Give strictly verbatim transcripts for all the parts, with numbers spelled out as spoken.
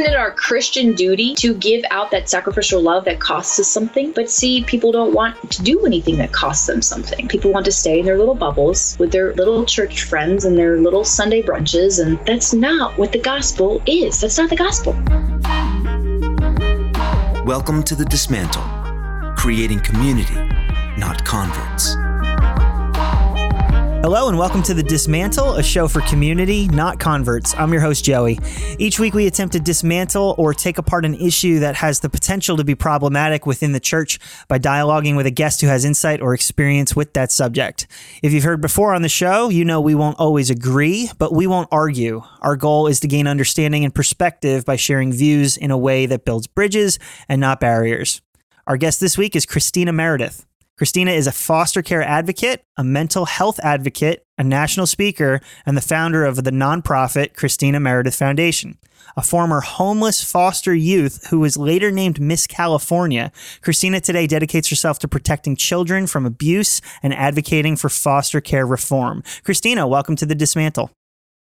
isn't it our Christian duty to give out that sacrificial love that costs us something? But see, people don't want to do anything that costs them something. People want to stay in their little bubbles with their little church friends and their little Sunday brunches, and that's not what the gospel is. That's not the gospel. Welcome to The Dismantle, creating community, not converts. Hello and welcome to The Dismantle, a show for community, not converts. I'm your host, Joey. Each week we attempt to dismantle or take apart an issue that has the potential to be problematic within the church by dialoguing with a guest who has insight or experience with that subject. If you've heard before on the show, you know we won't always agree, but we won't argue. Our goal is to gain understanding and perspective by sharing views in a way that builds bridges and not barriers. Our guest this week is Christina Meredith. Christina is a foster care advocate, a mental health advocate, a national speaker, and the founder of the nonprofit Christina Meredith Foundation. A former homeless foster youth who was later named Miss California, Christina today dedicates herself to protecting children from abuse and advocating for foster care reform. Christina, welcome to The Dismantle.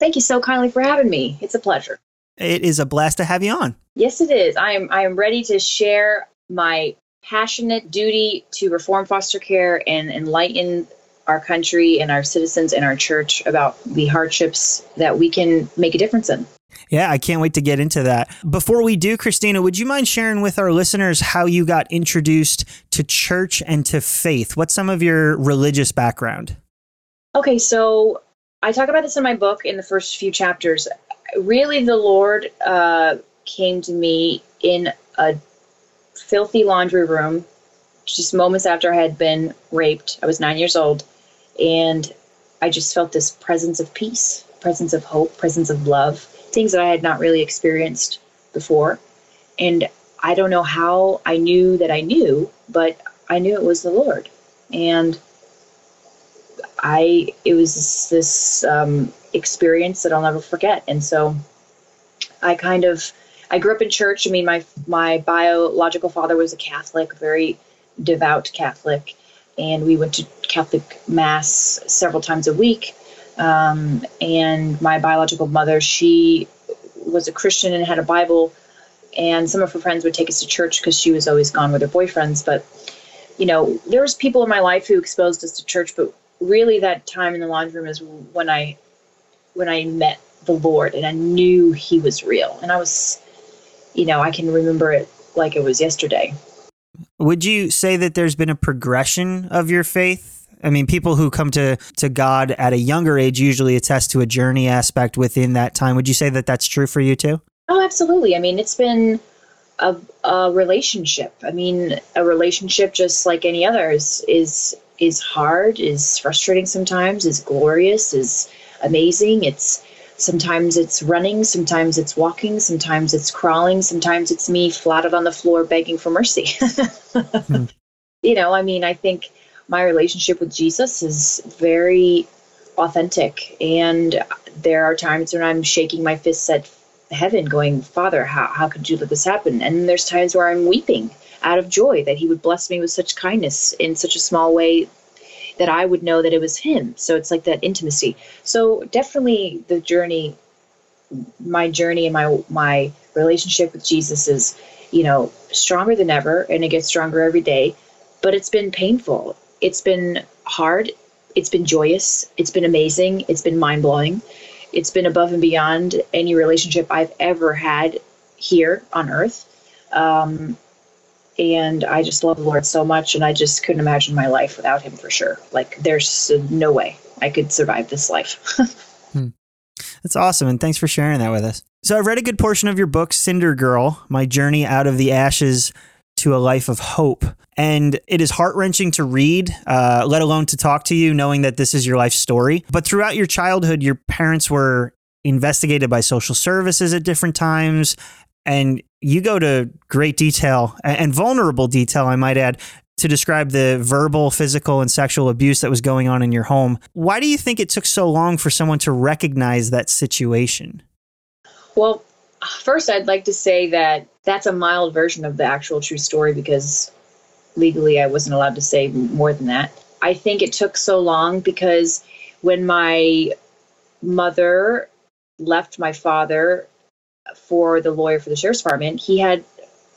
Thank you so kindly for having me. It's a pleasure. It is a blast to have you on. Yes, it is. I am I am ready to share my passionate duty to reform foster care and enlighten our country and our citizens and our church about the hardships that we can make a difference in. Yeah, I can't wait to get into that. Before we do, Christina, would you mind sharing with our listeners how you got introduced to church and to faith? What's some of your religious background? Okay, so I talk about this in my book in the first few chapters. Really, the Lord uh, came to me in a filthy laundry room just moments after I had been raped. I was nine years old, and I just felt this presence of peace, presence of hope, presence of love, things that I had not really experienced before. And I don't know how I knew that I knew, but I knew it was the Lord. And I it was this, this um, experience that I'll never forget. And so I kind of I grew up in church. I mean, my my biological father was a Catholic, very devout Catholic, and we went to Catholic Mass several times a week. Um, and my biological mother, she was a Christian and had a Bible, and some of her friends would take us to church because she was always gone with her boyfriends. But, you know, there was people in my life who exposed us to church, but really that time in the laundry room is when I when I met the Lord, and I knew He was real, and I was... You know, I can remember it like it was yesterday. Would you say that there's been a progression of your faith? I mean, people who come to, to God at a younger age usually attest to a journey aspect within that time. Would you say that that's true for you too? Oh, absolutely. I mean, it's been a, a relationship. I mean, a relationship just like any other is, is, is hard, is frustrating sometimes, is glorious, is amazing. It's Sometimes it's running, sometimes it's walking, sometimes it's crawling, sometimes it's me flat out on the floor begging for mercy. hmm. You know, I mean, I think my relationship with Jesus is very authentic. And there are times when I'm shaking my fists at heaven going, Father, how, how could you let this happen? And there's times where I'm weeping out of joy that He would bless me with such kindness in such a small way that I would know that it was Him. So it's like that intimacy. So definitely the journey, my journey and my my relationship with Jesus is, you know, stronger than ever, and it gets stronger every day. But it's been painful. It's been hard. It's been joyous. It's been amazing. It's been mind-blowing. It's been above and beyond any relationship I've ever had here on earth. Um And I just love the Lord so much, and I just couldn't imagine my life without Him for sure. Like, there's no way I could survive this life. hmm. That's awesome, and thanks for sharing that with us. So I've read a good portion of your book, Cinder Girl, My Journey Out of the Ashes to a Life of Hope. And it is heart-wrenching to read, uh, let alone to talk to you, knowing that this is your life story. But throughout your childhood, your parents were investigated by social services at different times, and you go to great detail and vulnerable detail, I might add, to describe the verbal, physical, and sexual abuse that was going on in your home. Why do you think it took so long for someone to recognize that situation? Well, first, I'd like to say that that's a mild version of the actual true story because legally I wasn't allowed to say more than that. I think it took so long because when my mother left my father, for the lawyer for the sheriff's department, he had,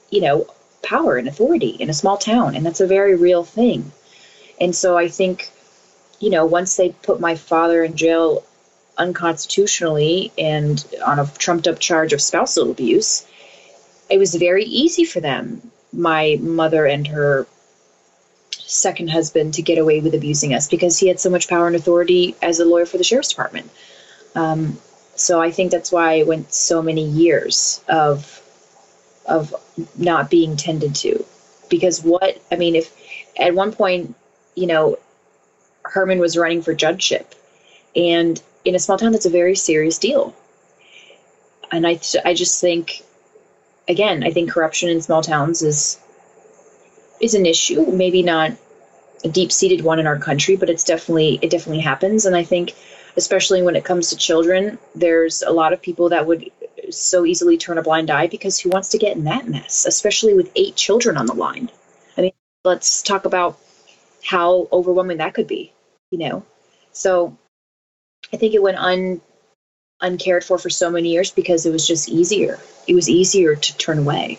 you know, power and authority in a small town, and that's a very real thing. And so I think, you know, once they put my father in jail unconstitutionally and on a trumped-up charge of spousal abuse, it was very easy for them, my mother and her second husband, to get away with abusing us because he had so much power and authority as a lawyer for the sheriff's department. Um, so I think that's why it went so many years of of not being tended to. Because what, I mean, if at one point, you know, Herman was running for judgeship, and in a small town, that's a very serious deal. And I, th- I just think, again, I think corruption in small towns is, is an issue. Maybe not a deep-seated one in our country, but it's definitely, it definitely happens. And I think, especially when it comes to children, there's a lot of people that would so easily turn a blind eye, because who wants to get in that mess, especially with eight children on the line? I mean, let's talk about how overwhelming that could be, you know? So I think it went un, uncared for for so many years because it was just easier. It was easier to turn away.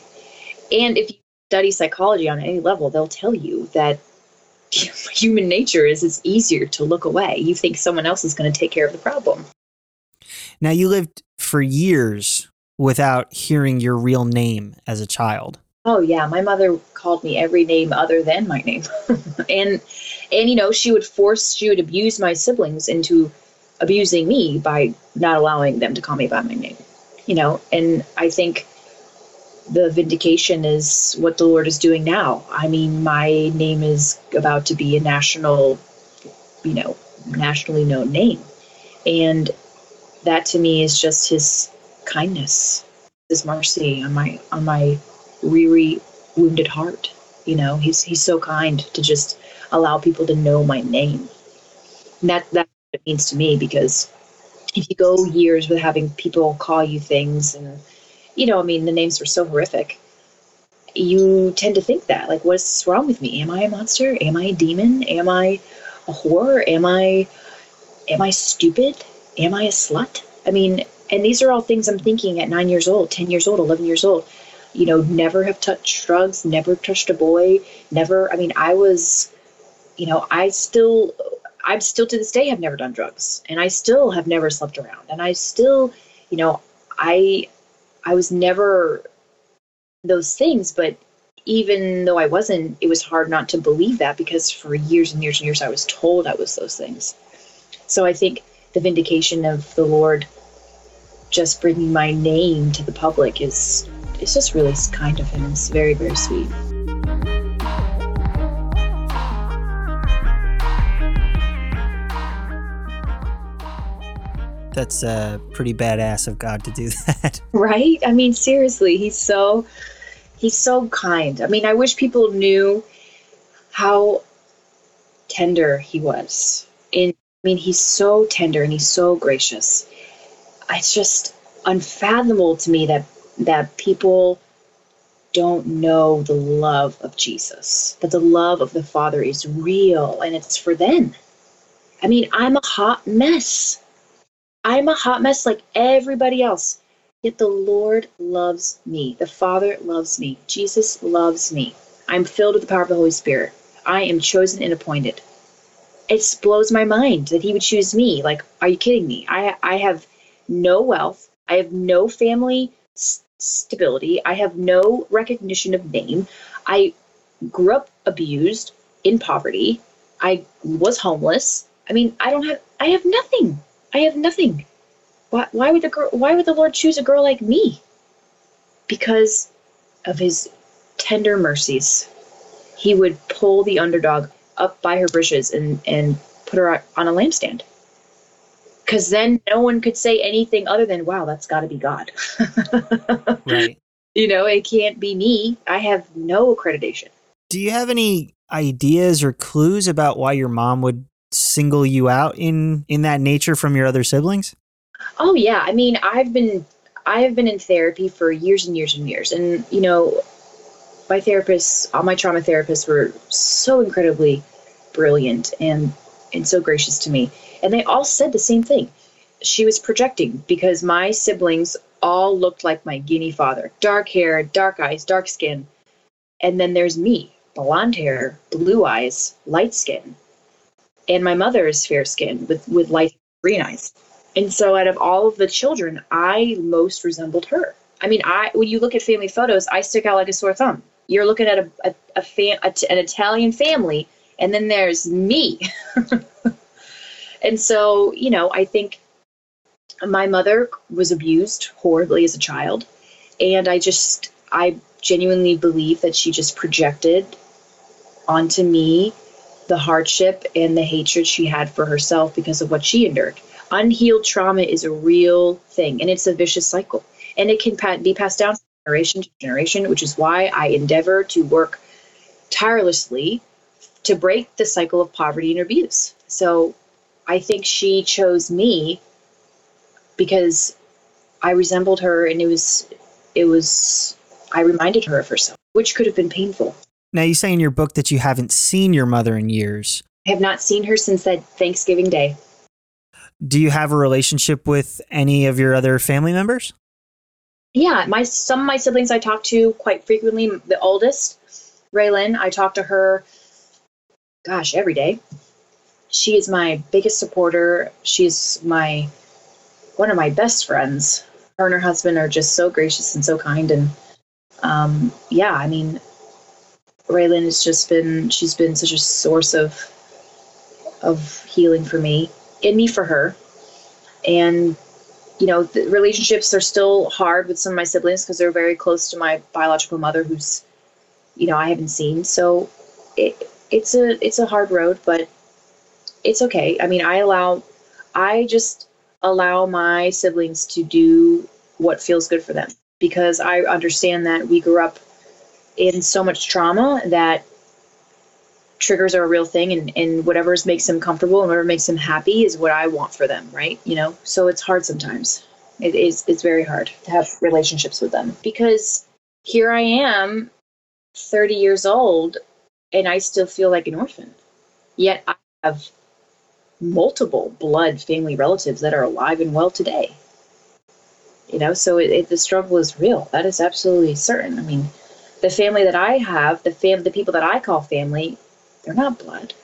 And if you study psychology on any level, they'll tell you that human nature is it's easier to look away. You think someone else is going to take care of the problem. Now, you lived for years without hearing your real name as a child. Oh, yeah. My mother called me every name other than my name. and, and, you know, she would force, she would abuse my siblings into abusing me by not allowing them to call me by my name, you know? And I think the vindication is what the Lord is doing now. I mean, my name is about to be a national, you know, nationally known name. And that to me is just his kindness, his mercy on my on my weary, wounded heart. You know, he's he's so kind to just allow people to know my name. And that that's what it means to me, because if you go years with having people call you things, and, you know, I mean, the names were so horrific, you tend to think that, like, what's wrong with me? Am I a monster? Am I a demon? Am I a whore? Am I am I stupid? Am I a slut? I mean, and these are all things I'm thinking at nine years old, ten years old, eleven years old. You know, never have touched drugs, never touched a boy, never. I mean, I was, you know, I still, I'm still to this day have never done drugs, and I still have never slept around. And I still, you know, I, I was never those things. But even though I wasn't, it was hard not to believe that, because for years and years and years, I was told I was those things. So I think the vindication of the Lord just bringing my name to the public is it's just really kind of him. It's very, very sweet. That's uh, pretty badass of God to do that. Right? I mean, seriously, he's so, he's so kind. I mean, I wish people knew how tender he was in I mean, he's so tender and he's so gracious. It's just unfathomable to me that that people don't know the love of Jesus, that the love of the Father is real and it's for them. I mean, I'm a hot mess. I'm a hot mess like everybody else. Yet the Lord loves me. The Father loves me. Jesus loves me. I'm filled with the power of the Holy Spirit. I am chosen and appointed. It blows my mind that he would choose me. Like, are you kidding me? I I have no wealth. I have no family st- stability. I have no recognition of name. I grew up abused in poverty. I was homeless. I mean, I don't have, I have nothing. I have nothing. Why, why would the girl, why would the Lord choose a girl like me? Because of his tender mercies. He would pull the underdog up by her britches and, and put her on a lampstand. Because then no one could say anything other than, wow, that's got to be God. Right. You know, it can't be me. I have no accreditation. Do you have any ideas or clues about why your mom would single you out in, in that nature from your other siblings? Oh, yeah. I mean, I've been, I have been in therapy for years and years and years. And, you know, my therapists, all my trauma therapists were so incredibly brilliant and, and so gracious to me. And they all said the same thing. She was projecting, because my siblings all looked like my Guinea father. Dark hair, dark eyes, dark skin. And then there's me, blonde hair, blue eyes, light skin. And my mother is fair skin with, with light green eyes. And so out of all of the children, I most resembled her. I mean, I when you look at family photos, I stick out like a sore thumb. You're looking at a, a, a fam, a, an Italian family, and then there's me. And so, you know, I think my mother was abused horribly as a child. And I just, I genuinely believe that she just projected onto me the hardship and the hatred she had for herself because of what she endured. Unhealed trauma is a real thing, and it's a vicious cycle. And it can be passed down from generation to generation, which is why I endeavor to work tirelessly to break the cycle of poverty and abuse. So I think she chose me because I resembled her, and it was, it was, I reminded her of herself, which could have been painful. Now, you say in your book that you haven't seen your mother in years. I have not seen her since that Thanksgiving day. Do you have a relationship with any of your other family members? Yeah, my some of my siblings I talk to quite frequently. The oldest, Raylin, I talk to her, gosh, every day. She is my biggest supporter. She's my one of my best friends. Her and her husband are just so gracious and so kind. And um, yeah, I mean, Raylin has just been, she's been such a source of of healing for me, and me for her. And you know, the relationships are still hard with some of my siblings because they're very close to my biological mother, who's, you know, I haven't seen. So it, it's a it's a hard road, but it's okay. I mean, I allow, I just allow my siblings to do what feels good for them, because I understand that we grew up in so much trauma that triggers are a real thing, and, and whatever makes them comfortable and whatever makes them happy is what I want for them, right? You know, so it's hard sometimes. It is, it's very hard to have relationships with them, because here I am, thirty years old, and I still feel like an orphan. Yet I have multiple blood family relatives that are alive and well today. You know, so it, it, the struggle is real. That is absolutely certain. I mean, the family that I have, the fam, the people that I call family, they're not blood.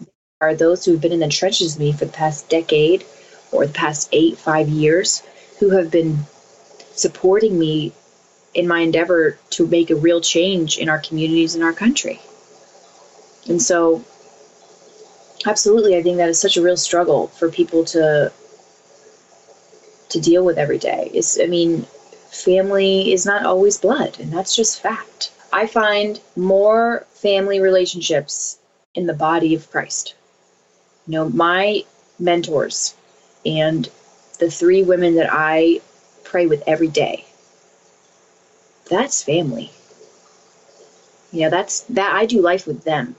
They are those who have been in the trenches with me for the past decade or the past eight, five years, who have been supporting me in my endeavor to make a real change in our communities and our country. And so, absolutely, I think that is such a real struggle for people to to deal with every day. It's, I mean, family is not always blood, and that's just fact. I find more family relationships in the body of Christ. You know, my mentors and the three women that I pray with every day, that's family. You know, that's that I do life with them.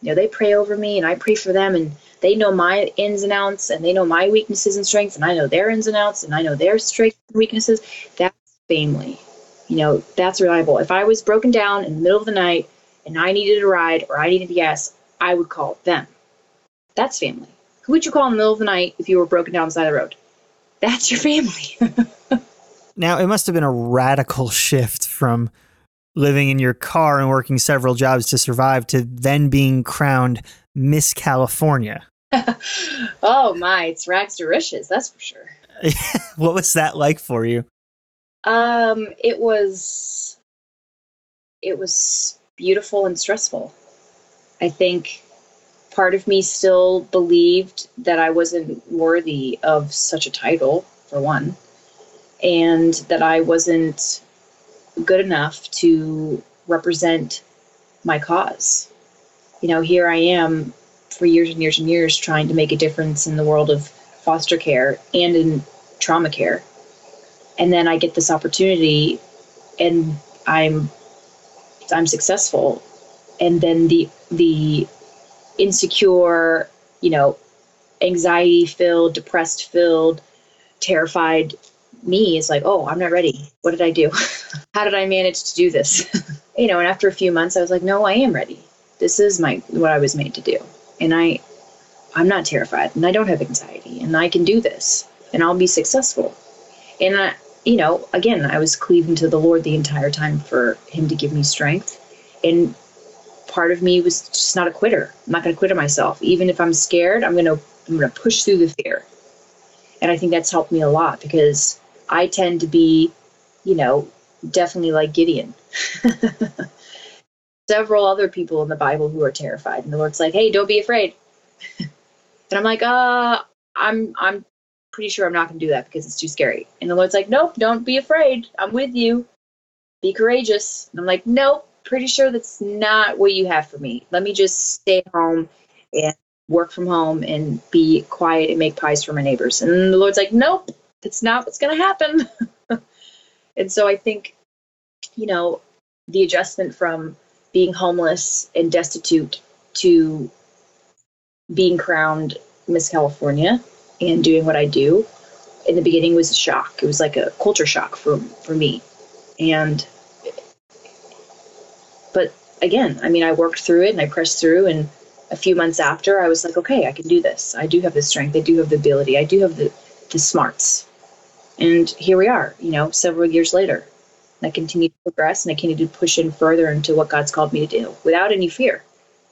You know, they pray over me and I pray for them, and they know my ins and outs, and they know my weaknesses and strengths, and I know their ins and outs, and I know their strengths and weaknesses. That's family. You know, that's reliable. If I was broken down in the middle of the night and I needed a ride or I needed gas, I would call them. That's family. Who would you call in the middle of the night if you were broken down on the side of the road? That's your family. Now, it must have been a radical shift from living in your car and working several jobs to survive to then being crowned Miss California. Oh, my. It's rags to riches. That's for sure. What was that like for you? Um, it was, it was beautiful and stressful. I think part of me still believed that I wasn't worthy of such a title, for one, and that I wasn't good enough to represent my cause. You know, here I am for years and years and years trying to make a difference in the world of foster care and in trauma care. And then I get this opportunity, and I'm I'm successful. And then the the insecure, you know, anxiety-filled, depressed-filled, terrified me is like, oh, I'm not ready. What did I do? How did I manage to do this? You know, and after a few months, I was like, no, I am ready. This is my what I was made to do. And I, I'm not terrified, and I don't have anxiety, and I can do this, and I'll be successful. And I, you know, again, I was cleaving to the Lord the entire time for him to give me strength. And part of me was just not a quitter. I'm not going to quit on myself. Even if I'm scared, I'm going to I'm going to push through the fear. And I think that's helped me a lot, because I tend to be, you know, definitely like Gideon. Several other people in the Bible who are terrified, and the Lord's like, hey, don't be afraid. And I'm like, uh, I'm I'm pretty sure I'm not going to do that because it's too scary. And the Lord's like, nope, don't be afraid. I'm with you. Be courageous. And I'm like, nope, pretty sure that's not what you have for me. Let me just stay at home and work from home and be quiet and make pies for my neighbors. And the Lord's like, nope, that's not what's going to happen. And so I think, you know, the adjustment from being homeless and destitute to being crowned Miss California and doing what I do in the beginning was a shock. It was like a culture shock for, for me. And, but again, I mean, I worked through it and I pressed through, and a few months after, I was like, okay, I can do this. I do have the strength. I do have the ability. I do have the, the smarts. And here we are, you know, several years later. And I continue to progress, and I continue to push in further into what God's called me to do without any fear,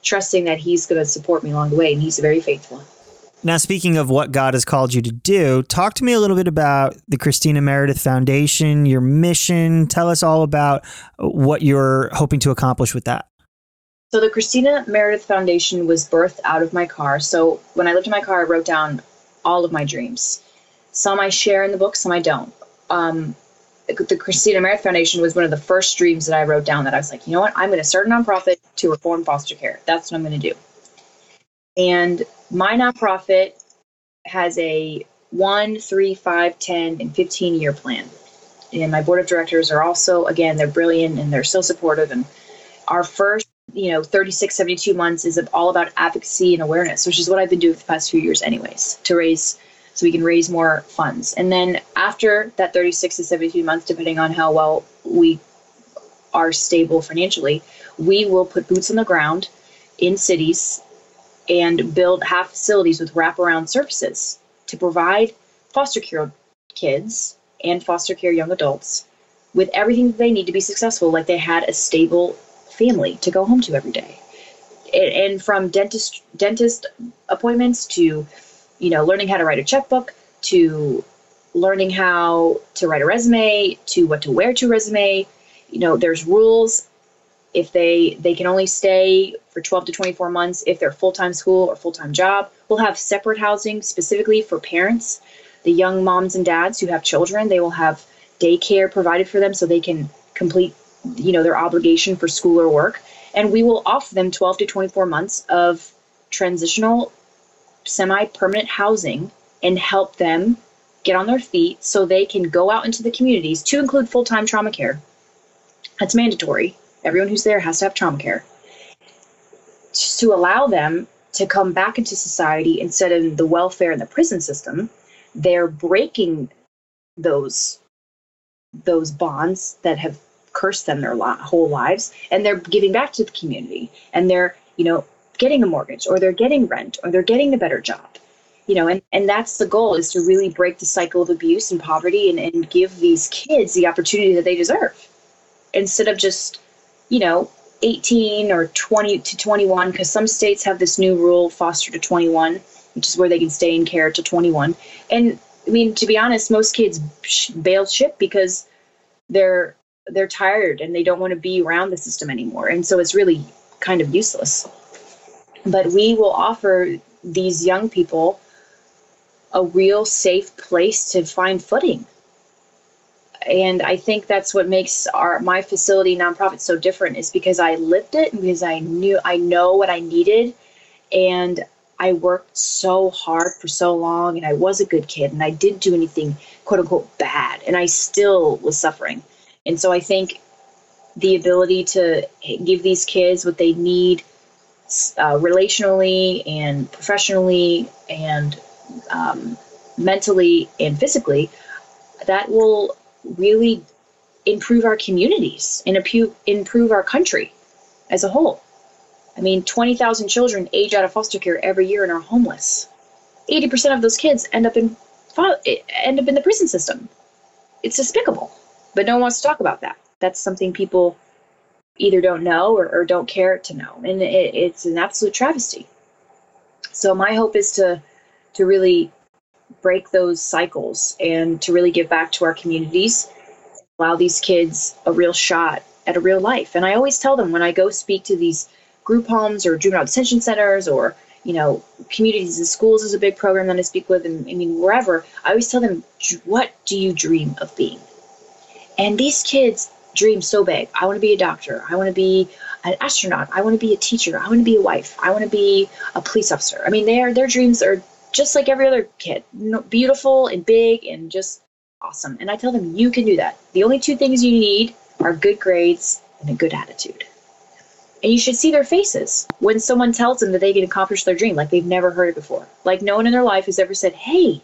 trusting that he's going to support me along the way. And he's very faithful. Now, speaking of what God has called you to do, talk to me a little bit about the Christina Meredith Foundation, your mission. Tell us all about what you're hoping to accomplish with that. So the Christina Meredith Foundation was birthed out of my car. So when I lived in my car, I wrote down all of my dreams. Some I share in the book, some I don't. Um, the Christina Meredith Foundation was one of the first dreams that I wrote down, that I was like, you know what, I'm going to start a nonprofit to reform foster care. That's what I'm going to do. And my nonprofit has a one, three, five, ten, and fifteen-year plan. And my board of directors are also, again, they're brilliant and they're so supportive. And our first, you know, thirty-six, seventy-two months is all about advocacy and awareness, which is what I've been doing for the past few years anyways, to raise, so we can raise more funds. And then after that thirty-six to seventy-two months, depending on how well we are stable financially, we will put boots on the ground in cities and build half facilities with wraparound services to provide foster care kids and foster care young adults with everything that they need to be successful, like they had a stable family to go home to every day. And from dentist dentist appointments to, you know, learning how to write a checkbook, to learning how to write a resume, to what to wear to resume. You know, there's rules. If they, they can only stay for twelve to twenty-four months if they're full-time school or full-time job. We'll have separate housing specifically for parents, the young moms and dads who have children. They will have daycare provided for them so they can complete, you know, their obligation for school or work. And we will offer them twelve to twenty-four months of transitional, semi-permanent housing and help them get on their feet so they can go out into the communities, to include full-time trauma care. That's mandatory. Everyone who's there has to have trauma care, to allow them to come back into society instead of the welfare and the prison system. They're breaking those, those bonds that have cursed them their whole lives, and they're giving back to the community, and they're, you know, getting a mortgage, or they're getting rent, or they're getting a better job, you know, and, and that's the goal, is to really break the cycle of abuse and poverty and, and give these kids the opportunity that they deserve, instead of just, you know, eighteen or twenty to twenty-one, because some states have this new rule, foster to twenty-one, which is where they can stay in care to twenty-one. And I mean, to be honest, most kids bail ship because they're they're tired and they don't want to be around the system anymore. And so it's really kind of useless. But we will offer these young people a real safe place to find footing. And I think that's what makes our my facility nonprofit so different, is because I lived it, and because I knew I know what I needed, and I worked so hard for so long, and I was a good kid, and I didn't do anything quote unquote bad, and I still was suffering. And so I think the ability to give these kids what they need uh, relationally and professionally and um, mentally and physically, that will really improve our communities and improve our country as a whole. I mean, twenty thousand children age out of foster care every year and are homeless. eighty percent of those kids end up in end up in the prison system. it's despicable, but no one wants to talk about that. That's something people either don't know or, or don't care to know. And it, it's an absolute travesty. So my hope is to, to really break those cycles and to really give back to our communities, allow these kids a real shot at a real life. And I always tell them when I go speak to these group homes or juvenile detention centers or, you know, communities and schools is a big program that I speak with. And I mean, wherever, I always tell them, what do you dream of being? And these kids dream so big. I want to be a doctor. I want to be an astronaut. I want to be a teacher. I want to be a wife. I want to be a police officer. I mean, their their dreams are just like every other kid, beautiful and big and just awesome. And I tell them, you can do that. The only two things you need are good grades and a good attitude. And you should see their faces when someone tells them that they can accomplish their dream, like they've never heard it before. Like no one in their life has ever said, hey,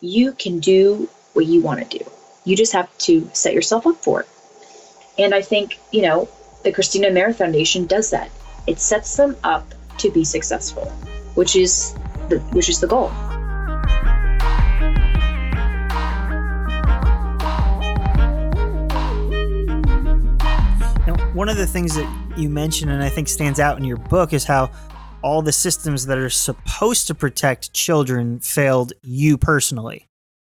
you can do what you want to do. You just have to set yourself up for it. And I think, you know, the Christina Meredith Foundation does that. It sets them up to be successful, which is the, which is the goal. One of the things that you mentioned and I think stands out in your book is how all the systems that are supposed to protect children failed you personally.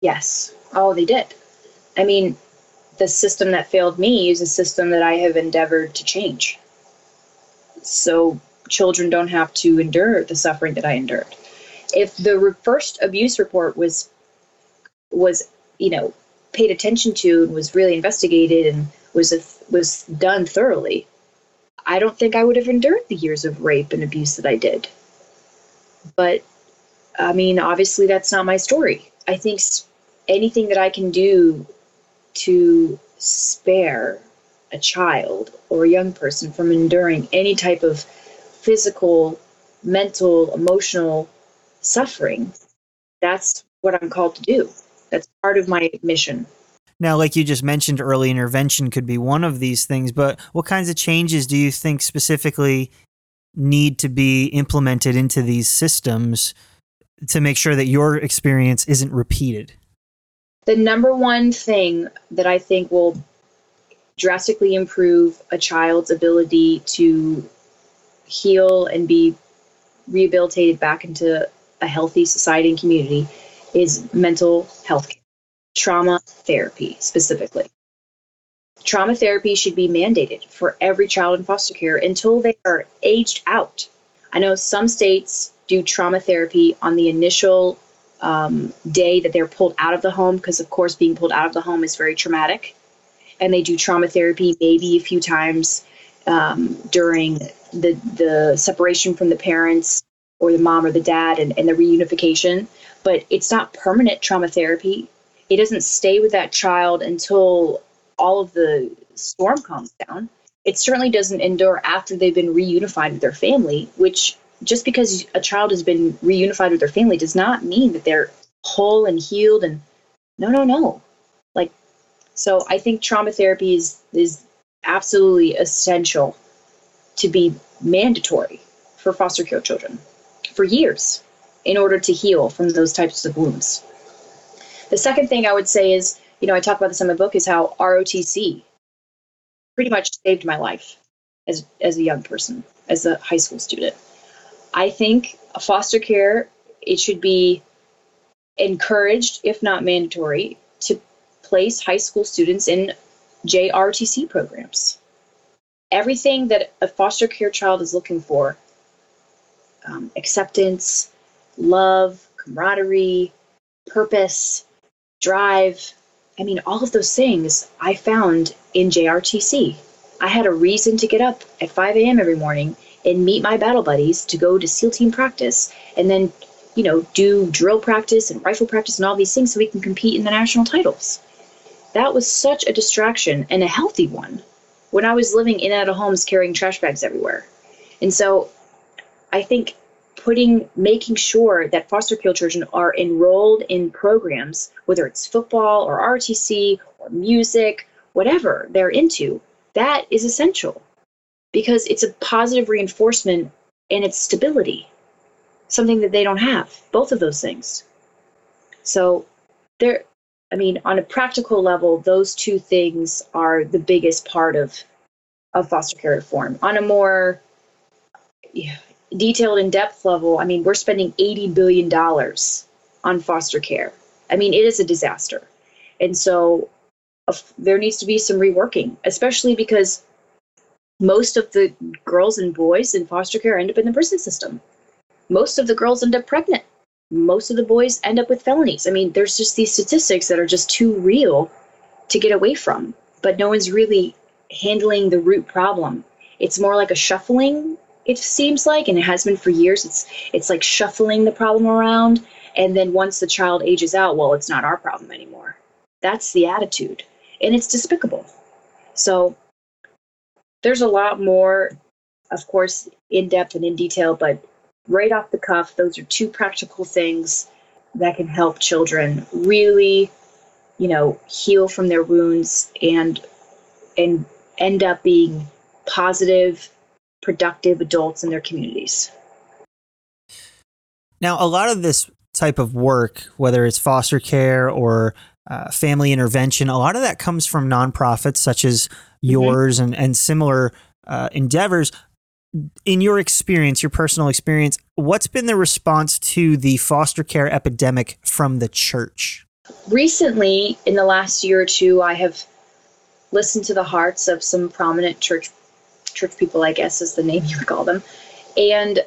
Yes. Oh, they did. I mean, the system that failed me is a system that I have endeavored to change. So children don't have to endure the suffering that I endured. If the first abuse report was, was, you know, paid attention to and was really investigated and was a, was done thoroughly, I don't think I would have endured the years of rape and abuse that I did. But, I mean, obviously that's not my story. I think anything that I can do to spare a child or a young person from enduring any type of physical, mental, emotional suffering, that's what I'm called to do. That's part of my mission. Now, like you just mentioned, early intervention could be one of these things, but what kinds of changes do you think specifically need to be implemented into these systems to make sure that your experience isn't repeated? The number one thing that I think will drastically improve a child's ability to heal and be rehabilitated back into a healthy society and community is mental health care. Trauma therapy specifically. Trauma therapy should be mandated for every child in foster care until they are aged out. I know some states do trauma therapy on the initial um, day that they're pulled out of the home because, of course, being pulled out of the home is very traumatic. And they do trauma therapy maybe a few times um, during the, the separation from the parents or the mom or the dad and, and the reunification. But it's not permanent trauma therapy. It doesn't stay with that child until all of the storm calms down. It certainly doesn't endure after they've been reunified with their family, which just because a child has been reunified with their family does not mean that they're whole and healed and no, no, no. Like, so I think trauma therapy is, is absolutely essential to be mandatory for foster care children for years in order to heal from those types of wounds. The second thing I would say is, you know, I talk about this in my book, is how R O T C pretty much saved my life as as a young person, as a high school student. I think foster care, it should be encouraged, if not mandatory, to place high school students in J R O T C programs. Everything that a foster care child is looking for, um, acceptance, love, camaraderie, purpose, drive, I mean, all of those things I found in J R O T C. I had a reason to get up at five a.m. every morning and meet my battle buddies to go to SEAL team practice and then, you know, do drill practice and rifle practice and all these things so we can compete in the national titles. That was such a distraction and a healthy one when I was living in and out of homes carrying trash bags everywhere. And so I think putting, making sure that foster care children are enrolled in programs, whether it's football or R O T C or music, whatever they're into, that is essential because it's a positive reinforcement and it's stability, something that they don't have, both of those things. So there, I mean, on a practical level, those two things are the biggest part of of foster care reform. On a more detailed, in-depth level, I mean, we're spending eighty billion dollars on foster care. I mean, it is a disaster. And so uh, there needs to be some reworking, especially because most of the girls and boys in foster care end up in the prison system. Most of the girls end up pregnant. Most of the boys end up with felonies. I mean, there's just these statistics that are just too real to get away from, but no one's really handling the root problem. It's more like a shuffling, it seems like, and it has been for years. It's it's like shuffling the problem around, and then once the child ages out, well, it's not our problem anymore. That's the attitude, and it's despicable. So there's a lot more, of course, in depth and in detail, but right off the cuff, those are two practical things that can help children really, you know, heal from their wounds and and end up being positive, productive adults in their communities. Now, a lot of this type of work, whether it's foster care or uh, family intervention, a lot of that comes from nonprofits such as yours mm-hmm. and, and similar uh, endeavors. In your experience, your personal experience, what's been the response to the foster care epidemic from the church? Recently, in the last year or two, I have listened to the hearts of some prominent church church people, I guess is the name you would call them. And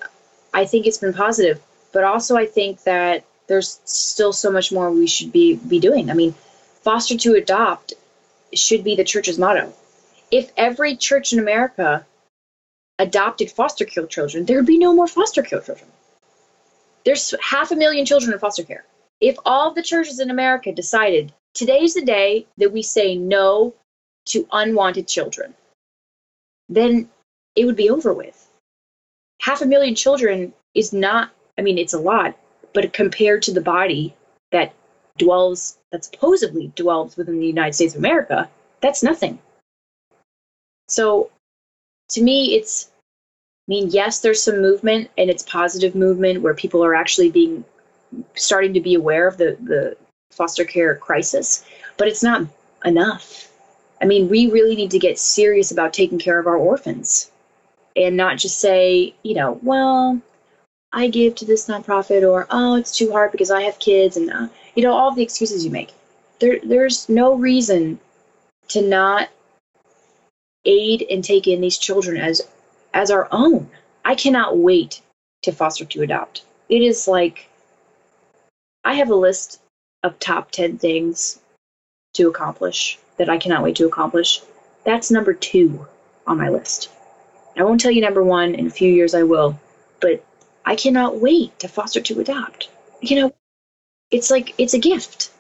I think it's been positive. But also I think that there's still so much more we should be, be doing. I mean, foster to adopt should be the church's motto. If every church in America adopted foster care children, there would be no more foster care children. There's half a million children in foster care. If all the churches in America decided today's the day that we say no to unwanted children, then it would be over with. Half a million children is not, I mean, it's a lot, but compared to the body that dwells, that supposedly dwells within the United States of America, that's nothing. So to me, it's, I mean, yes, there's some movement, and it's positive movement where people are actually being, starting to be aware of the, the foster care crisis, but it's not enough. I mean, we really need to get serious about taking care of our orphans and not just say, you know, well, I give to this nonprofit, or, oh, it's too hard because I have kids, and, uh, you know, all the excuses you make. There, there's no reason to not aid and take in these children as as our own. I cannot wait to foster to adopt. It is like, I have a list of top ten things to accomplish that I cannot wait to accomplish. That's number two on my list. I won't tell you number one, in a few years I will, but I cannot wait to foster to adopt. You know, it's like, it's a gift.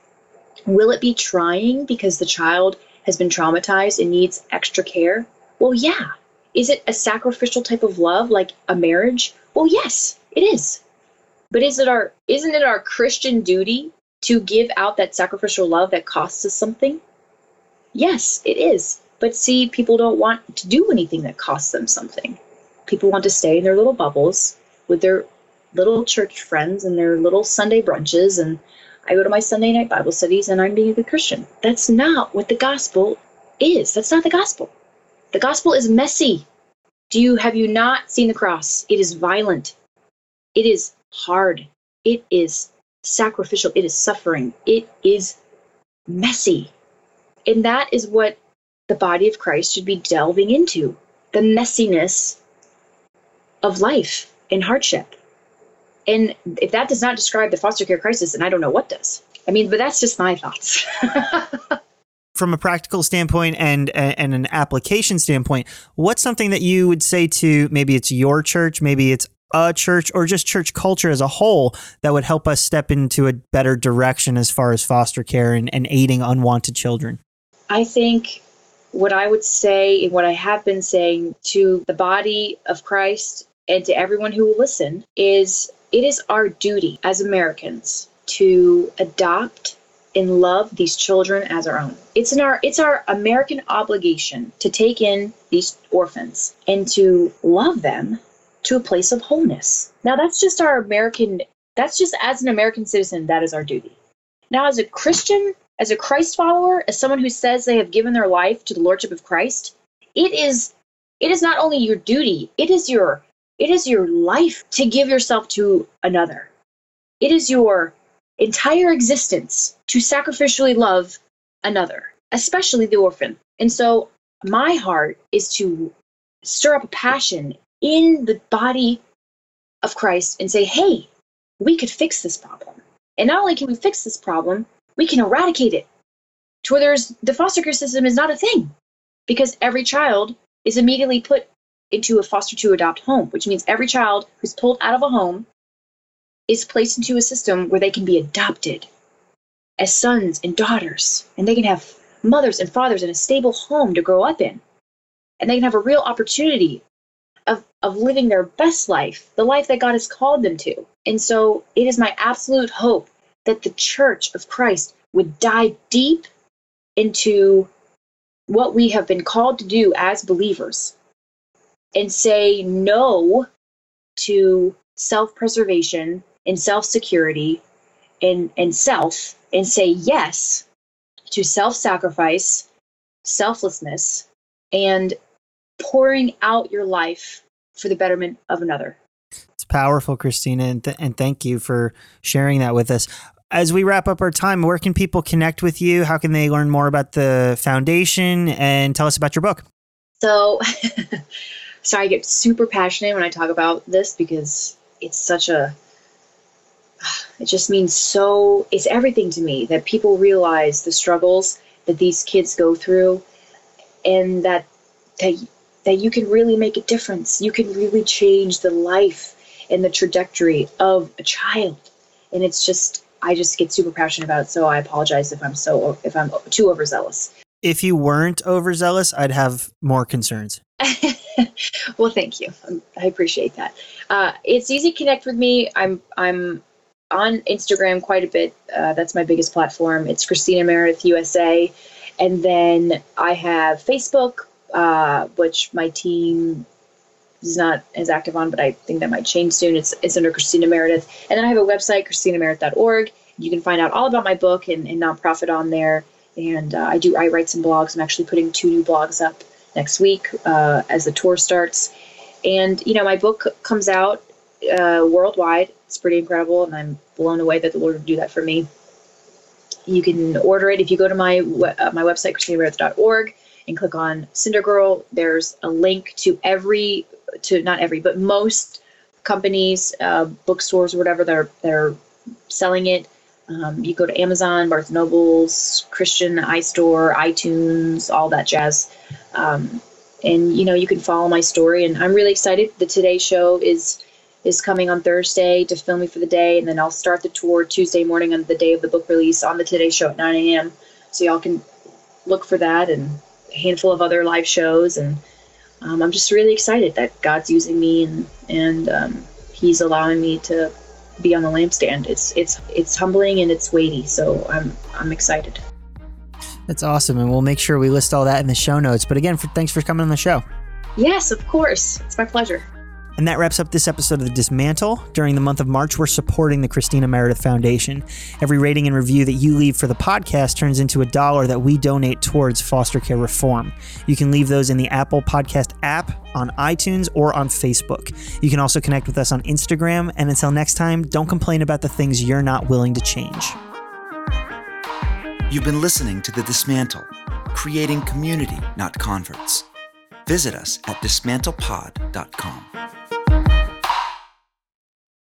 Will it be trying because the child has been traumatized and needs extra care? Well, yeah. Is it a sacrificial type of love, like a marriage? Well, yes, it is. But is it our, isn't it our Christian duty to give out that sacrificial love that costs us something? Yes, it is. But see, people don't want to do anything that costs them something. People want to stay in their little bubbles with their little church friends and their little Sunday brunches, and I go to my Sunday night Bible studies, and I'm being a good Christian. That's not what the gospel is. That's not the gospel. The gospel is messy. Do you, have you not seen the cross? It is violent. It is hard. It is sacrificial. It is suffering. It is messy. And that is what the body of Christ should be delving into, the messiness of life and hardship. And if that does not describe the foster care crisis, then I don't know what does. I mean, but that's just my thoughts. From a practical standpoint and and an application standpoint, what's something that you would say to, maybe it's your church, maybe it's a church, or just church culture as a whole, that would help us step into a better direction as far as foster care and, and aiding unwanted children? I think what I would say, and what I have been saying to the body of Christ and to everyone who will listen, is it is our duty as Americans to adopt and love these children as our own. It's in our, it's our American obligation to take in these orphans and to love them to a place of wholeness. Now, that's just our American, that's just as an American citizen, that is our duty. Now, as a Christian, As a Christ follower, as someone who says they have given their life to the Lordship of Christ, it is it is not only your duty, it is your it is your life to give yourself to another. It is your entire existence to sacrificially love another, especially the orphan. And so my heart is to stir up a passion in the body of Christ and say, hey, we could fix this problem. And not only can we fix this problem, we can eradicate it to where there's, the foster care system is not a thing, because every child is immediately put into a foster to adopt home, which means every child who's pulled out of a home is placed into a system where they can be adopted as sons and daughters, and they can have mothers and fathers in a stable home to grow up in. And they can have a real opportunity of, of living their best life, the life that God has called them to. And so it is my absolute hope that the Church of Christ would dive deep into what we have been called to do as believers and say no to self-preservation and self-security and, and self, and say yes to self-sacrifice, selflessness, and pouring out your life for the betterment of another. It's powerful, Christina, and, th- and thank you for sharing that with us. As we wrap up our time, where can people connect with you? How can they learn more about the foundation, and tell us about your book? So, so I get super passionate when I talk about this, because it's such a, it just means so, it's everything to me that people realize the struggles that these kids go through, and that that that you can really make a difference. You can really change the life and the trajectory of a child. And it's just, I just get super passionate about it. So I apologize if I'm so, if I'm too overzealous. If you weren't overzealous, I'd have more concerns. Well, thank you. I appreciate that. Uh, it's easy to connect with me. I'm, I'm on Instagram quite a bit. Uh, that's my biggest platform. It's Christina Meredith U S A. And then I have Facebook, uh, which my team is not as active on, but I think that might change soon. It's it's under Christina Meredith. And then I have a website, christina meredith dot org. You can find out all about my book and, and nonprofit on there. And uh, I do I write some blogs. I'm actually putting two new blogs up next week uh, as the tour starts. And, you know, my book comes out uh, worldwide. It's pretty incredible, and I'm blown away that the Lord would do that for me. You can order it if you go to my uh, my website, christina meredith dot org, and click on Cinder Girl. There's a link to every, to not every, but most companies, uh, bookstores or whatever, they're they're selling it. Um, you go to Amazon, Barnes and Noble's, Christian, iStore, iTunes, all that jazz. Um, and, you know, you can follow my story. And I'm really excited. The Today Show is is coming on Thursday to film me for the day. And then I'll start the tour Tuesday morning on the day of the book release on the Today Show at nine a.m. So y'all can look for that and a handful of other live shows. And um, I'm just really excited that God's using me and, and um, he's allowing me to be on the lampstand. It's it's it's humbling and it's weighty. So I'm I'm excited. That's awesome. And we'll make sure we list all that in the show notes. But again, for, thanks for coming on the show. Yes, of course. It's my pleasure. And that wraps up this episode of The Dismantle. During the month of March, we're supporting the Christina Meredith Foundation. Every rating and review that you leave for the podcast turns into a dollar that we donate towards foster care reform. You can leave those in the Apple Podcast app, on iTunes, or on Facebook. You can also connect with us on Instagram. And until next time, don't complain about the things you're not willing to change. You've been listening to The Dismantle, creating community, not converts. Visit us at dismantle pod dot com.